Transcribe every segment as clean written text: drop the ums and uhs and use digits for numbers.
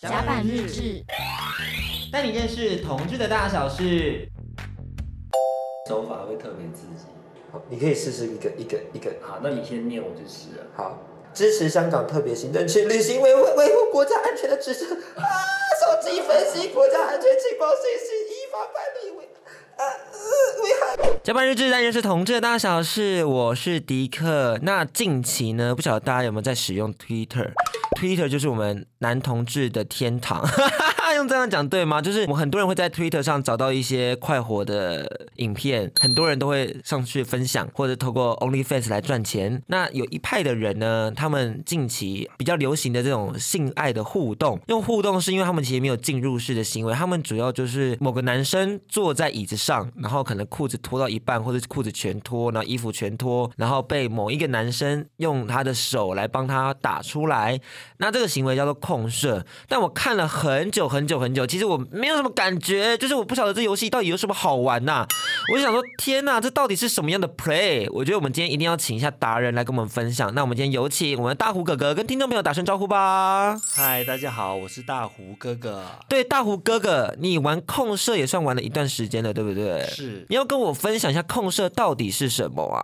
甲板日志，带你认识同志的大小事。手法会特别刺激，好，你可以试试一个。好，那你先念，我就试了。好，支持香港特别行政区履行维护国家安全的职责啊，收集分析国家安全情报信息，依法办理甲板日志，带你认识同志的大小事。我是迪克。那近期呢，不晓得大家有没有在使用 Twitter 就是我们男同志的天堂。用这样讲对吗？就是我很多人会在 Twitter 上找到一些快活的影片，很多人都会上去分享，或者透过 OnlyFans 来赚钱。那有一派的人呢，他们近期比较流行的这种性爱的互动，用互动是因为他们其实没有进入式的行为，他们主要就是某个男生坐在椅子上，然后可能裤子脱到一半，或者裤子全脱，然后衣服全脱，然后被某一个男生用他的手来帮他打出来。那这个行为叫做控射。但我看了很久，其实我没有什么感觉，就是我不晓得这游戏到底有什么好玩呐、啊。我就想说，天呐，这到底是什么样的 play？ 我觉得我们今天一定要请一下达人来跟我们分享。那我们今天有请我们的大胡哥哥跟听众朋友打声招呼吧。嗨，大家好，我是大胡哥哥。对，大胡哥哥，你玩控射也算玩了一段时间了，对不对？是。你要跟我分享一下控射到底是什么啊？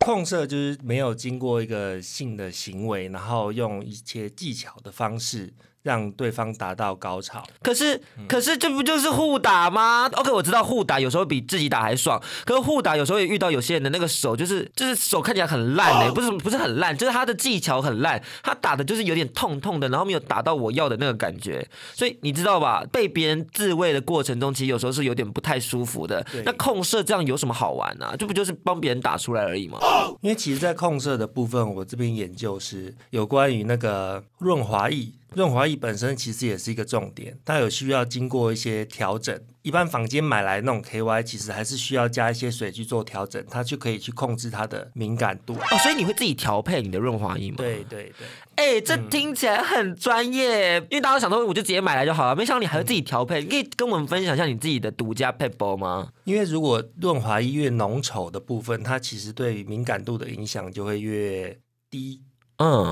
控射就是没有经过一个性的行为，然后用一些技巧的方式让对方达到高潮。可是这不就是互打吗？ OK， 我知道互打有时候比自己打还爽，可是互打有时候也遇到有些人的那个手就是手看起来很烂欸，不是很烂，就是他的技巧很烂，他打的就是有点痛痛的，然后没有打到我要的那个感觉。所以你知道吧，被别人自慰的过程中其实有时候是有点不太舒服的。那控射这样有什么好玩啊？这不就是帮别人打出来而已吗？因为其实在控射的部分，我这边研究是有关于那个润滑液本身其实也是一个重点，它有需要经过一些调整。一般坊间买来那种 KY 其实还是需要加一些水去做调整，它就可以去控制它的敏感度。哦，所以你会自己调配你的润滑液吗？对。欸，这听起来很专业，因为大家想说我就直接买来就好了，没想到你还会自己调配。你可以跟我们分享一下你自己的独家撇步吗？因为如果润滑液越浓稠的部分，它其实对于敏感度的影响就会越低。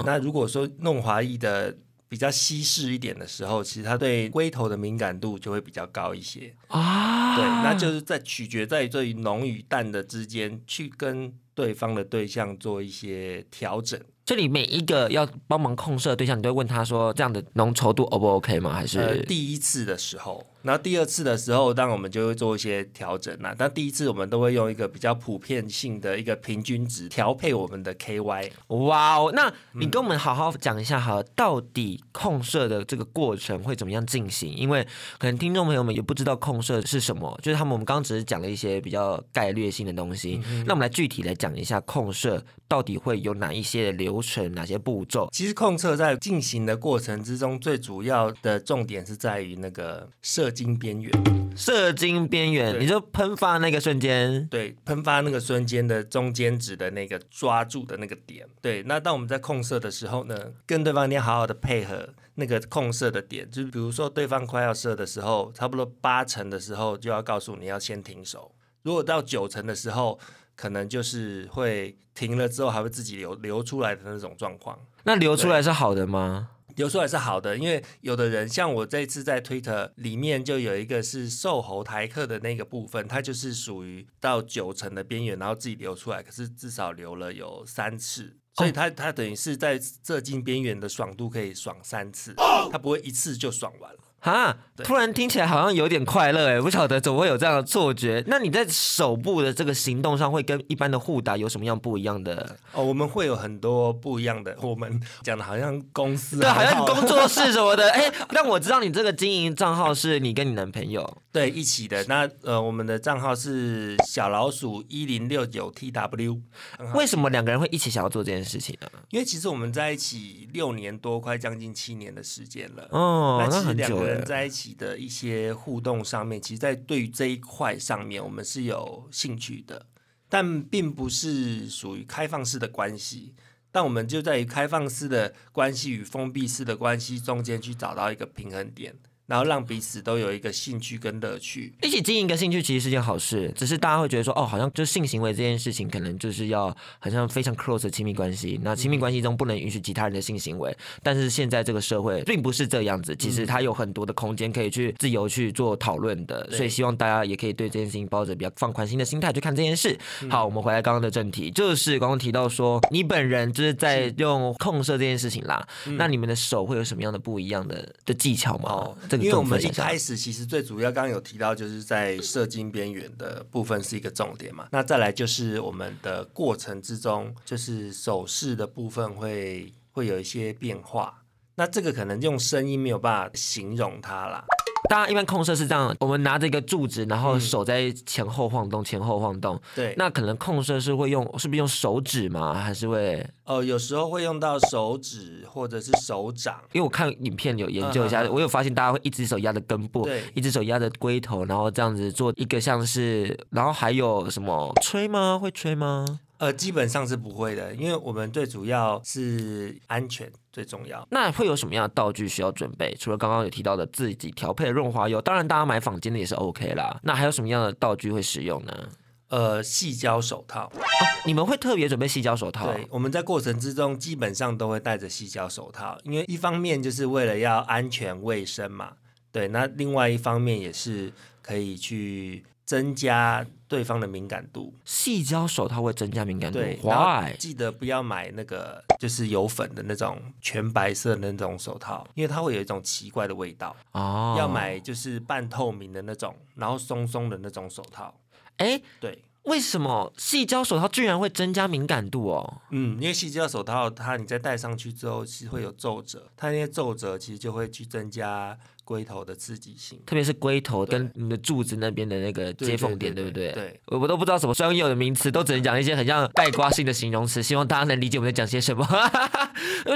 那如果说润滑液的比较稀释一点的时候，其实它对龟头的敏感度就会比较高一些啊。对，那就是在取决在于浓与淡的之间，去跟对方的对象做一些调整。所以你每一个要帮忙控射的对象，你都会问他说这样的浓稠度 O 不 OK 吗？还是第一次的时候，然后第二次的时候，当然我们就会做一些调整啦。但第一次我们都会用一个比较普遍性的一个平均值调配我们的 KY。哇哦，那你跟我们好好讲一下好了，到底控射的这个过程会怎么样进行？因为可能听众朋友们也不知道控射是什么，就是我们刚刚只是讲了一些比较概略性的东西。那我们来具体来讲一下控射到底会有哪一些流程，哪些步骤？其实控射在进行的过程之中，最主要的重点是在于那个射精边缘。射精边缘，你就喷发那个瞬间。对，喷发那个瞬间的中间指的那个抓住的那个点。对，那当我们在控射的时候呢，跟对方一定要好好的配合那个控射的点，就是比如说对方快要射的时候，差不多8成的时候就要告诉你要先停手。如果到9成的时候，可能就是会停了之后还会自己流出来的那种状况。那流出来是好的吗？流出来是好的，因为有的人像我这次在 Twitter 里面就有一个是瘦猴台客的那个部分，它就是属于到9成的边缘，然后自己流出来，可是至少流了有3次。所以它等于是在射精边缘的爽度可以爽3次，它不会一次就爽完了。哈，突然听起来好像有点快乐欸，不晓得怎么会有这样的错觉。那你在手部的这个行动上会跟一般的互打有什么样不一样的？哦，我们会有很多不一样的。我们讲的好像公司，对，好像工作室什么的。哎，但我知道你这个经营账号是你跟你男朋友对一起的。那我们的账号是小老鼠 1069TW。为什么两个人会一起想要做这件事情呢？因为其实我们在一起6年多，快将近7年的时间了。哦，那很久了。人在一起的一些互动上面，其实在对于这一块上面我们是有兴趣的，但并不是属于开放式的关系。但我们就在于开放式的关系与封闭式的关系中间去找到一个平衡点，然后让彼此都有一个兴趣跟乐趣，一起经营一个兴趣其实是件好事，只是大家会觉得说哦，好像就性行为这件事情可能就是要好像非常 close 的亲密关系，那亲密关系中不能允许其他人的性行为，但是现在这个社会并不是这样子，其实它有很多的空间可以去自由去做讨论的，所以希望大家也可以对这件事情抱着比较放宽心的心态去看这件事。好，我们回来刚刚的正题，就是刚刚提到说你本人就是在用控射这件事情啦，那你们的手会有什么样的不一样的技巧吗？因为我们一开始其实最主要刚刚有提到就是在射精边缘的部分是一个重点嘛，那再来就是我们的过程之中就是手势的部分会有一些变化，那这个可能用声音没有办法形容它啦。大家一般控射是这样，我们拿着一个柱子，然后手在前后晃动，前后晃动。对，那可能控射是会用，是不是用手指吗？还是会？有时候会用到手指或者是手掌。因为我看影片有研究一下，我有发现大家会一只手压着根部，对，一只手压着龟头，然后这样子做一个像是，然后还有什么吹吗？会吹吗？基本上是不会的，因为我们最主要是安全最重要。那会有什么样的道具需要准备？除了刚刚有提到的自己调配的润滑油，当然大家买坊间的也是 OK 啦。那还有什么样的道具会使用呢？矽胶手套。哦，你们会特别准备矽胶手套？对，我们在过程之中基本上都会带着矽胶手套，因为一方面就是为了要安全卫生嘛，对，那另外一方面也是可以去增加对方的敏感度。矽胶手套会增加敏感度？对，记得不要买那个就是油粉的那种全白色的那种手套，因为它会有一种奇怪的味道。哦，要买就是半透明的那种，然后松松的那种手套。哎，对，为什么矽胶手套居然会增加敏感度哦？嗯，因为矽胶手套它你在戴上去之后是会有皱褶，它那些皱褶其实就会去增加龟头的刺激性，特别是龟头跟你的柱子那边的那个接缝点， 对不对？对，我都不知道什么专有的名词，都只能讲一些很像概括性的形容词，希望大家能理解我们在讲些什么。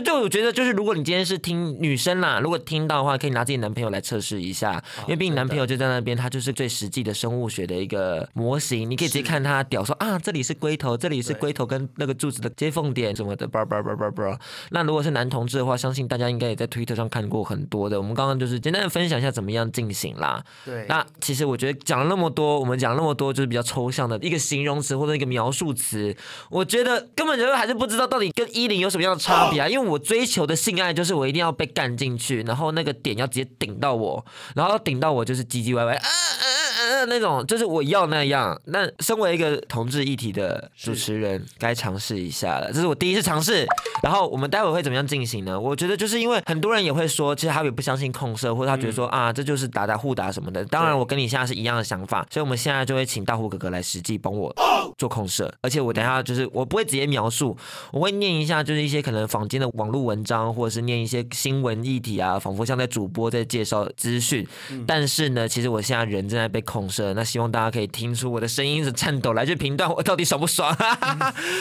就我觉得就是如果你今天是听女生啦，如果听到的话，可以拿自己男朋友来测试一下，因为毕竟男朋友就在那边，他就是最实际的生物学的一个模型，你可以直接看他屌说啊，这里是龟头，这里是龟头跟那个柱子的接缝点什么的，叭叭叭叭叭。那如果是男同志的话，相信大家应该也在 Twitter 上看过很多的，我们刚刚就是简单分享一下怎么样进行啦。对，那其实我觉得讲了那么多，我们讲了那么多就是比较抽象的一个形容词或者一个描述词，我觉得根本就还是不知道到底跟10有什么样的差别啊。因为我追求的性爱就是我一定要被干进去，然后那个点要直接顶到我，然后顶到我就是唧唧歪歪那种，就是我要那样。那身为一个同志议题的主持人，该尝试一下了，这是我第一次尝试。然后我们待会会怎么样进行呢？我觉得就是因为很多人也会说，其实他也不相信控射，或者他觉得说啊，这就是打打互打什么的。当然我跟你现在是一样的想法，所以我们现在就会请大虎哥哥来实际帮我做控射。而且我等一下就是我不会直接描述，我会念一下就是一些可能坊间的网络文章，或者是念一些新闻议题啊，仿佛像在主播在介绍资讯。但是呢，其实我现在人正在被控射，那希望大家可以听出我的声音是颤抖来去评断我到底爽不爽。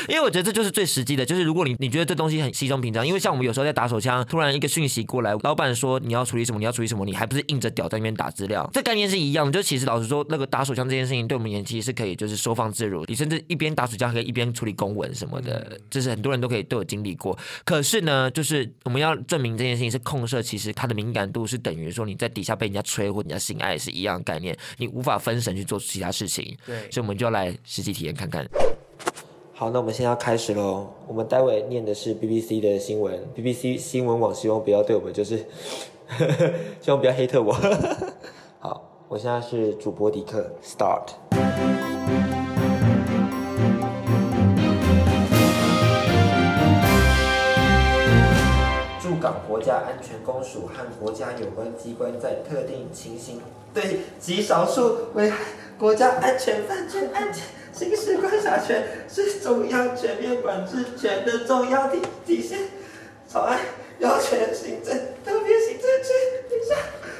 因为我觉得这就是最实际的，就是如果你觉得这东西很稀松平常，因为像我们有时候在打手枪，突然一个讯息过来，老板说你要处理什么，你要处理什么，你还不是硬着屌在那边打资料，这概念是一样的。就其实老实说，那个打手枪这件事情对我们其实是可以就是收放自如，你甚至一边打手枪可以一边处理公文什么的，就是很多人都有经历过。可是呢，就是我们要证明这件事情是控射，其实它的敏感度是等于说你在底下被人家吹或人家性爱是一样的概念，你无法分神去做其他事情。对，所以我们就要来实际体验看看。好，那我们现在要开始咯。我们待会念的是 BBC 的新闻， BBC 新闻网希望不要对我们就是希望不要黑特我。好，我现在是主播迪克 Start。 驻港国家安全公署和国家有关机关在特定情形对极少数危害国家安全犯罪案件行使管辖权，是中央全面管制权的重要体现。草案要求行政特别行政区以下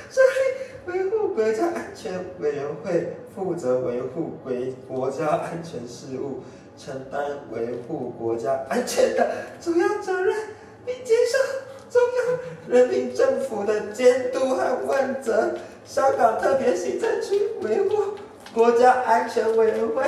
设立维护国家安全委员会，负责维护国家安全事务，承担维护国家安全的主要责任，并接受中央人民政府的监督和问责。香港特别行政区维护国家安全委员会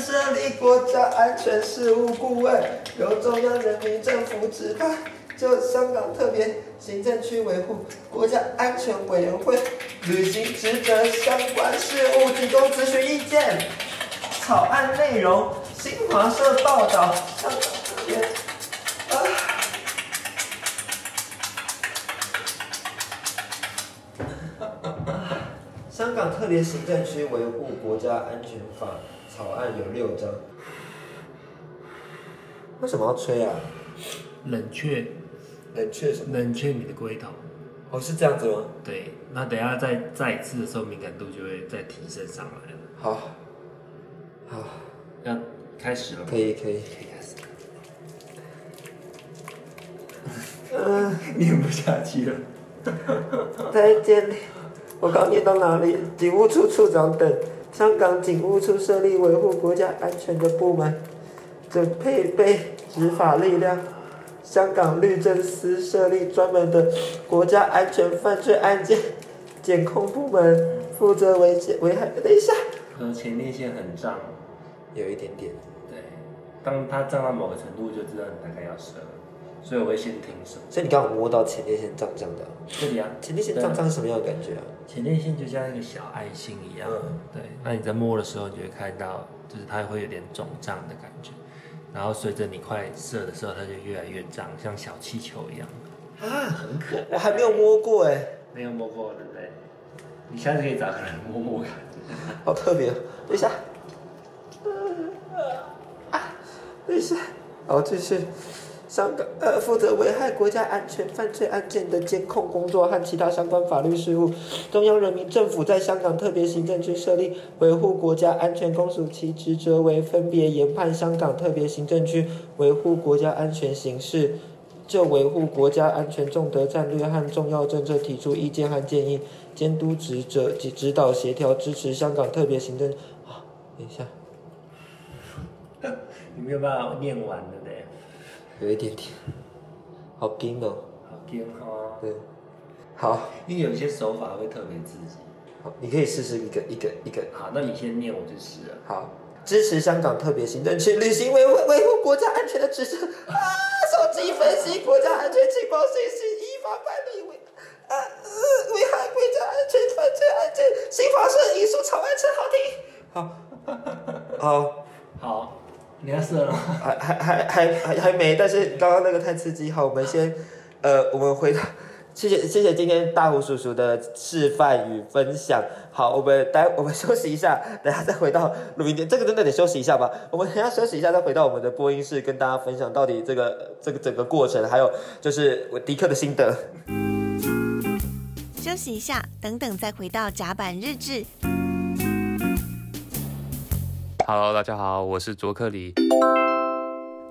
设立国家安全事务顾问，由中央人民政府指派，就香港特别行政区维护国家安全委员会履行职责相关事务提供咨询意见。草案内容：新华社报道，香港特别香港特别行政区维护国家安全法草案有6章。为什么要吹啊？冷却。冷却什么？冷却你的龟头。哦，是这样子吗？对，那等一下再一次的时候，敏感度就会再提升上来了。好，好，要开始了。可以开始。念不下去了。再见。我刚念到哪里？警务处处长等，香港警务处设立维护国家安全的部门，整配备执法力量。香港律政司设立专门的国家安全犯罪案件检控部门，负责危害。等一下，和前列腺很胀，有一点点。对，当它胀到某个程度，就知道你大概要射了。所以我会先停手。所以你刚刚摸到前列腺胀胀的。这里啊，前列腺胀胀是什么样的感觉啊？前列腺就像一个小爱心一样。对，那你在摸的时候，你就会看到，就是它会有点肿胀的感觉。然后随着你快射的时候，它就越来越胀，像小气球一样。啊，很可爱。我还没有摸过哎。没有摸过，对不对？你下次可以找个人摸摸看。好特别，等一下。等一下，好，继续。香港负责危害国家安全犯罪案件的监控工作和其他相关法律事务。中央人民政府在香港特别行政区设立维护国家安全公署，其职责为分别研判香港特别行政区维护国家安全形势，就维护国家安全重大战略和重要政策提出意见和建议，监督职责及指导协调支持香港特别行政。啊，等一下，你没有办法念完的嘞。有一点点，好惊哦！好惊哦！对，好，因为有些手法会特别刺激。好，你可以试试一个。好，那你先念，我就试了。好，支持香港特别行政区履行维护国家安全的职责啊！收集分析国家安全情况信息，依法办理危害国家安全犯罪案件。新华社引述草案陈好听。好。你要射了？还没，但是刚刚那个太刺激。好，我们先，我们回到，谢谢今天大胡叔叔的示范与分享。好，我们休息一下，等下再回到录音间。这个真的得休息一下吧。我们等下休息一下，再回到我们的播音室，跟大家分享到底这个整个过程，还有就是我迪克的心得。休息一下，等再回到甲板日志。Hello， 大家好，我是卓克里。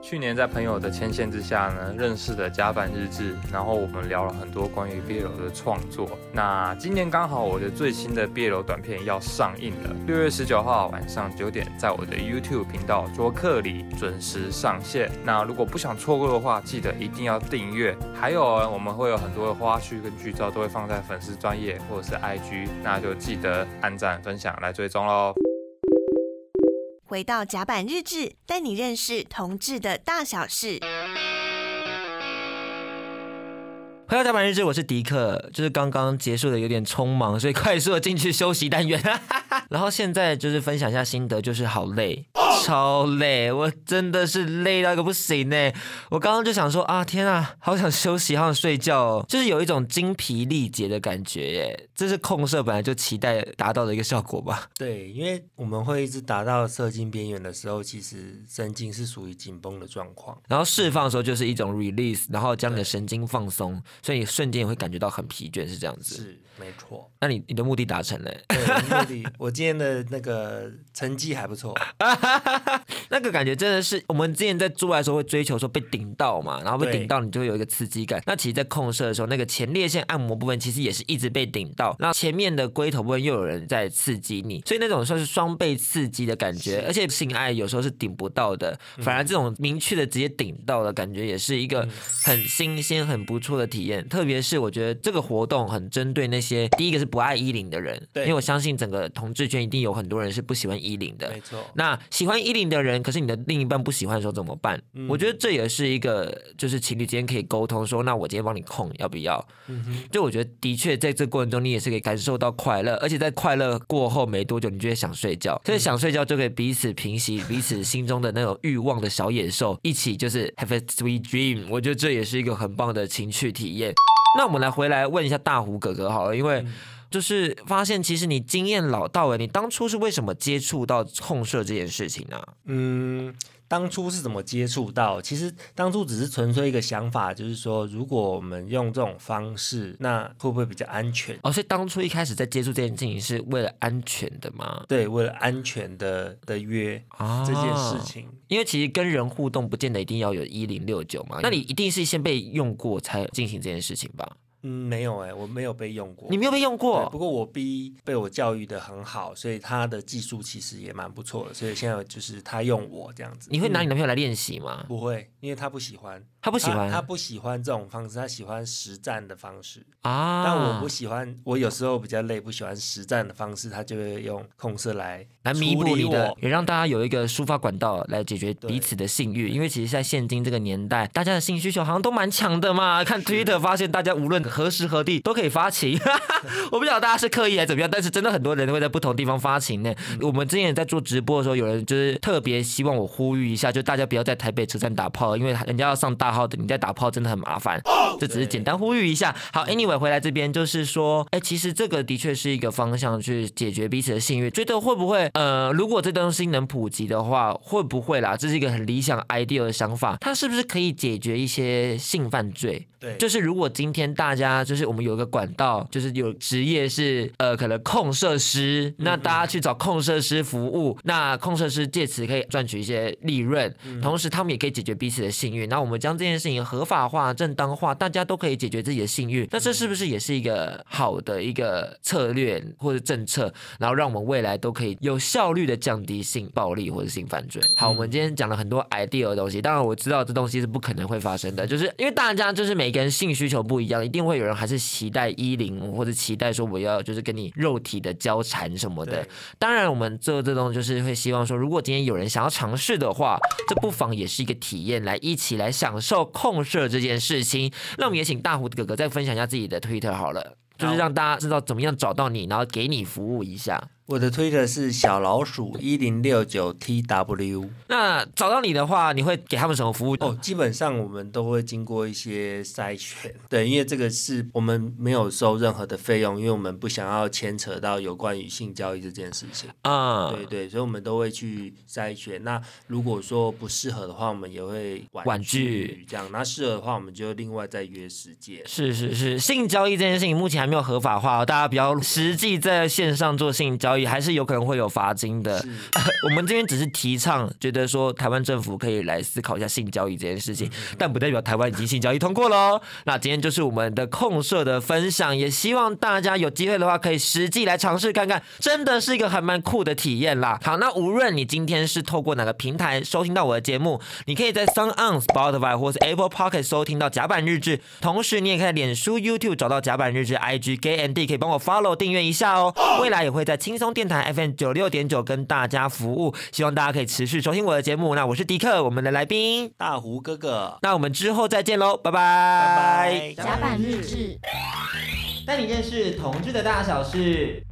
去年在朋友的牵线之下呢，认识的甲板日志，然后我们聊了很多关于 BL 的创作。那今年刚好我的最新的 BL 短片要上映了，6月19号晚上9点，在我的 YouTube 频道卓克里准时上线。那如果不想错过的话，记得一定要订阅。还有我们会有很多的花絮跟剧照都会放在粉丝专页或者是 IG， 那就记得按赞分享来追踪咯。回到甲板日志，带你认识同志的大小事。回到甲板日志，我是迪克，就是刚刚结束的有点匆忙，所以快速的进去休息单元。然后现在就是分享一下心得，就是好累，超累，我真的是累到一个不行呢。我刚刚就想说啊，天啊，好想休息，好想睡觉哦，就是有一种精疲力竭的感觉耶。这是控射本来就期待达到的一个效果吧？对，因为我们会一直达到射精边缘的时候，其实神经是属于紧绷的状况，然后释放的时候就是一种 release， 然后将你的神经放松，所以你瞬间也会感觉到很疲倦，是这样子。是，没错。那你的目的达成了？对，目的。我今天的那个成绩还不错。那个感觉真的是我们之前在做的时候会追求说被顶到嘛，然后被顶到你就会有一个刺激感。那其实，在控射的时候，那个前列腺按摩部分其实也是一直被顶到。那前面的龟头部分又有人在刺激你，所以那种算是双倍刺激的感觉，而且性爱有时候是顶不到的，反而这种明确的直接顶到的感觉也是一个很新鲜、很不错的体验。特别是我觉得这个活动很针对那些第一个是不爱1.0的人，因为我相信整个同志圈一定有很多人是不喜欢1.0的，没错。那喜欢1.0的人欢，可是你的另一半不喜欢的时候怎么办？我觉得这也是一个就是情侣之间可以沟通说，那我今天帮你控要不要？就我觉得的确在这过程中你也是可以感受到快乐，而且在快乐过后没多久你就会想睡觉，所以想睡觉就可以彼此平息彼此心中的那种欲望的小野兽，一起就是 have a sweet dream。 我觉得这也是一个很棒的情趣体验。那我们来回来问一下大虎哥哥好了，因为就是发现其实你经验老道了，你当初是为什么接触到控射这件事情呢？当初是怎么接触到？其实当初只是纯粹一个想法，就是说如果我们用这种方式，那会不会比较安全？哦，所以当初一开始在接触这件事情是为了安全的吗？对，为了安全的约、啊、这件事情。因为其实跟人互动不见得一定要有1069嘛，那你一定是先被用过才进行这件事情吧？没有我没有被用过。你没有被用过？不过我 B 被我教育的很好，所以他的技术其实也蛮不错的，所以现在就是他用我这样子。你会拿你男朋友来练习吗？不会，因为他不喜欢。他不喜欢？他不喜欢这种方式，他喜欢实战的方式啊。但我不喜欢，我有时候比较累，不喜欢实战的方式，他就会用控色来弥补你的，也让大家有一个抒发管道来解决彼此的性欲。因为其实在现今这个年代，大家的性需求好像都蛮强的嘛。看 Twitter 发现大家无论何时何地都可以发情我不晓得大家是刻意还怎么样，但是真的很多人会在不同地方发情呢。我们之前在做直播的时候，有人就是特别希望我呼吁一下，就大家不要在台北车站打炮，因为人家要上大号的，你在打炮真的很麻烦。这只是简单呼吁一下。好 anyway 回来这边就是说其实这个的确是一个方向去解决彼此的性欲。觉得会不会如果这东西能普及的话，会不会啦，这是一个很理想 ideal 的想法，它是不是可以解决一些性犯罪？对，就是如果今天大家就是我们有一个管道，就是有职业是可能控射师，那大家去找控射师服务，那控射师借此可以赚取一些利润，同时他们也可以解决彼此的性欲。那我们将这件事情合法化、正当化，大家都可以解决自己的性欲。那这是不是也是一个好的一个策略或者政策，然后让我们未来都可以有效率的降低性暴力或者性犯罪？好，我们今天讲了很多 idea 的东西，当然我知道这东西是不可能会发生的，就是因为大家就是每个人性需求不一样，一定会有人还是期待10或者期待说我要就是跟你肉体的交缠什么的。当然我们做这种就是会希望说，如果今天有人想要尝试的话，这不妨也是一个体验，来一起来享受控射这件事情。那我们也请大虎哥哥再分享一下自己的 Twitter 好了，就是让大家知道怎么样找到你，然后给你服务一下。我的推特是小老鼠1069TW。 那找到你的话，你会给他们什么服务？基本上我们都会经过一些筛选，对，因为这个是我们没有收任何的费用，因为我们不想要牵扯到有关于性交易这件事情啊。对对，所以我们都会去筛选。那如果说不适合的话，我们也会婉拒这样。那适合的话，我们就另外再约时间。是，性交易这件事情目前还没有合法化，大家比较实际在线上做性交易还是有可能会有罚金的我们这边只是提倡，觉得说台湾政府可以来思考一下性交易这件事情，但不代表台湾已经性交易通过咯。那今天就是我们的控射的分享，也希望大家有机会的话可以实际来尝试看看，真的是一个还蛮酷的体验啦。好，那无论你今天是透过哪个平台收听到我的节目，你可以在 SoundOn、Spotify 或是 Apple Podcast 收听到甲板日志，同时你也可以在脸书、YouTube 找到甲板日志 IG GayND， 可以帮我 follow 订阅一下哦。未来也会在轻松电台 FM96.9 跟大家服务，希望大家可以持续收听我的节目。那我是迪克，我们的来宾大胡哥哥，那我们之后再见咯，拜拜。甲板日志带你认识同志的大小事。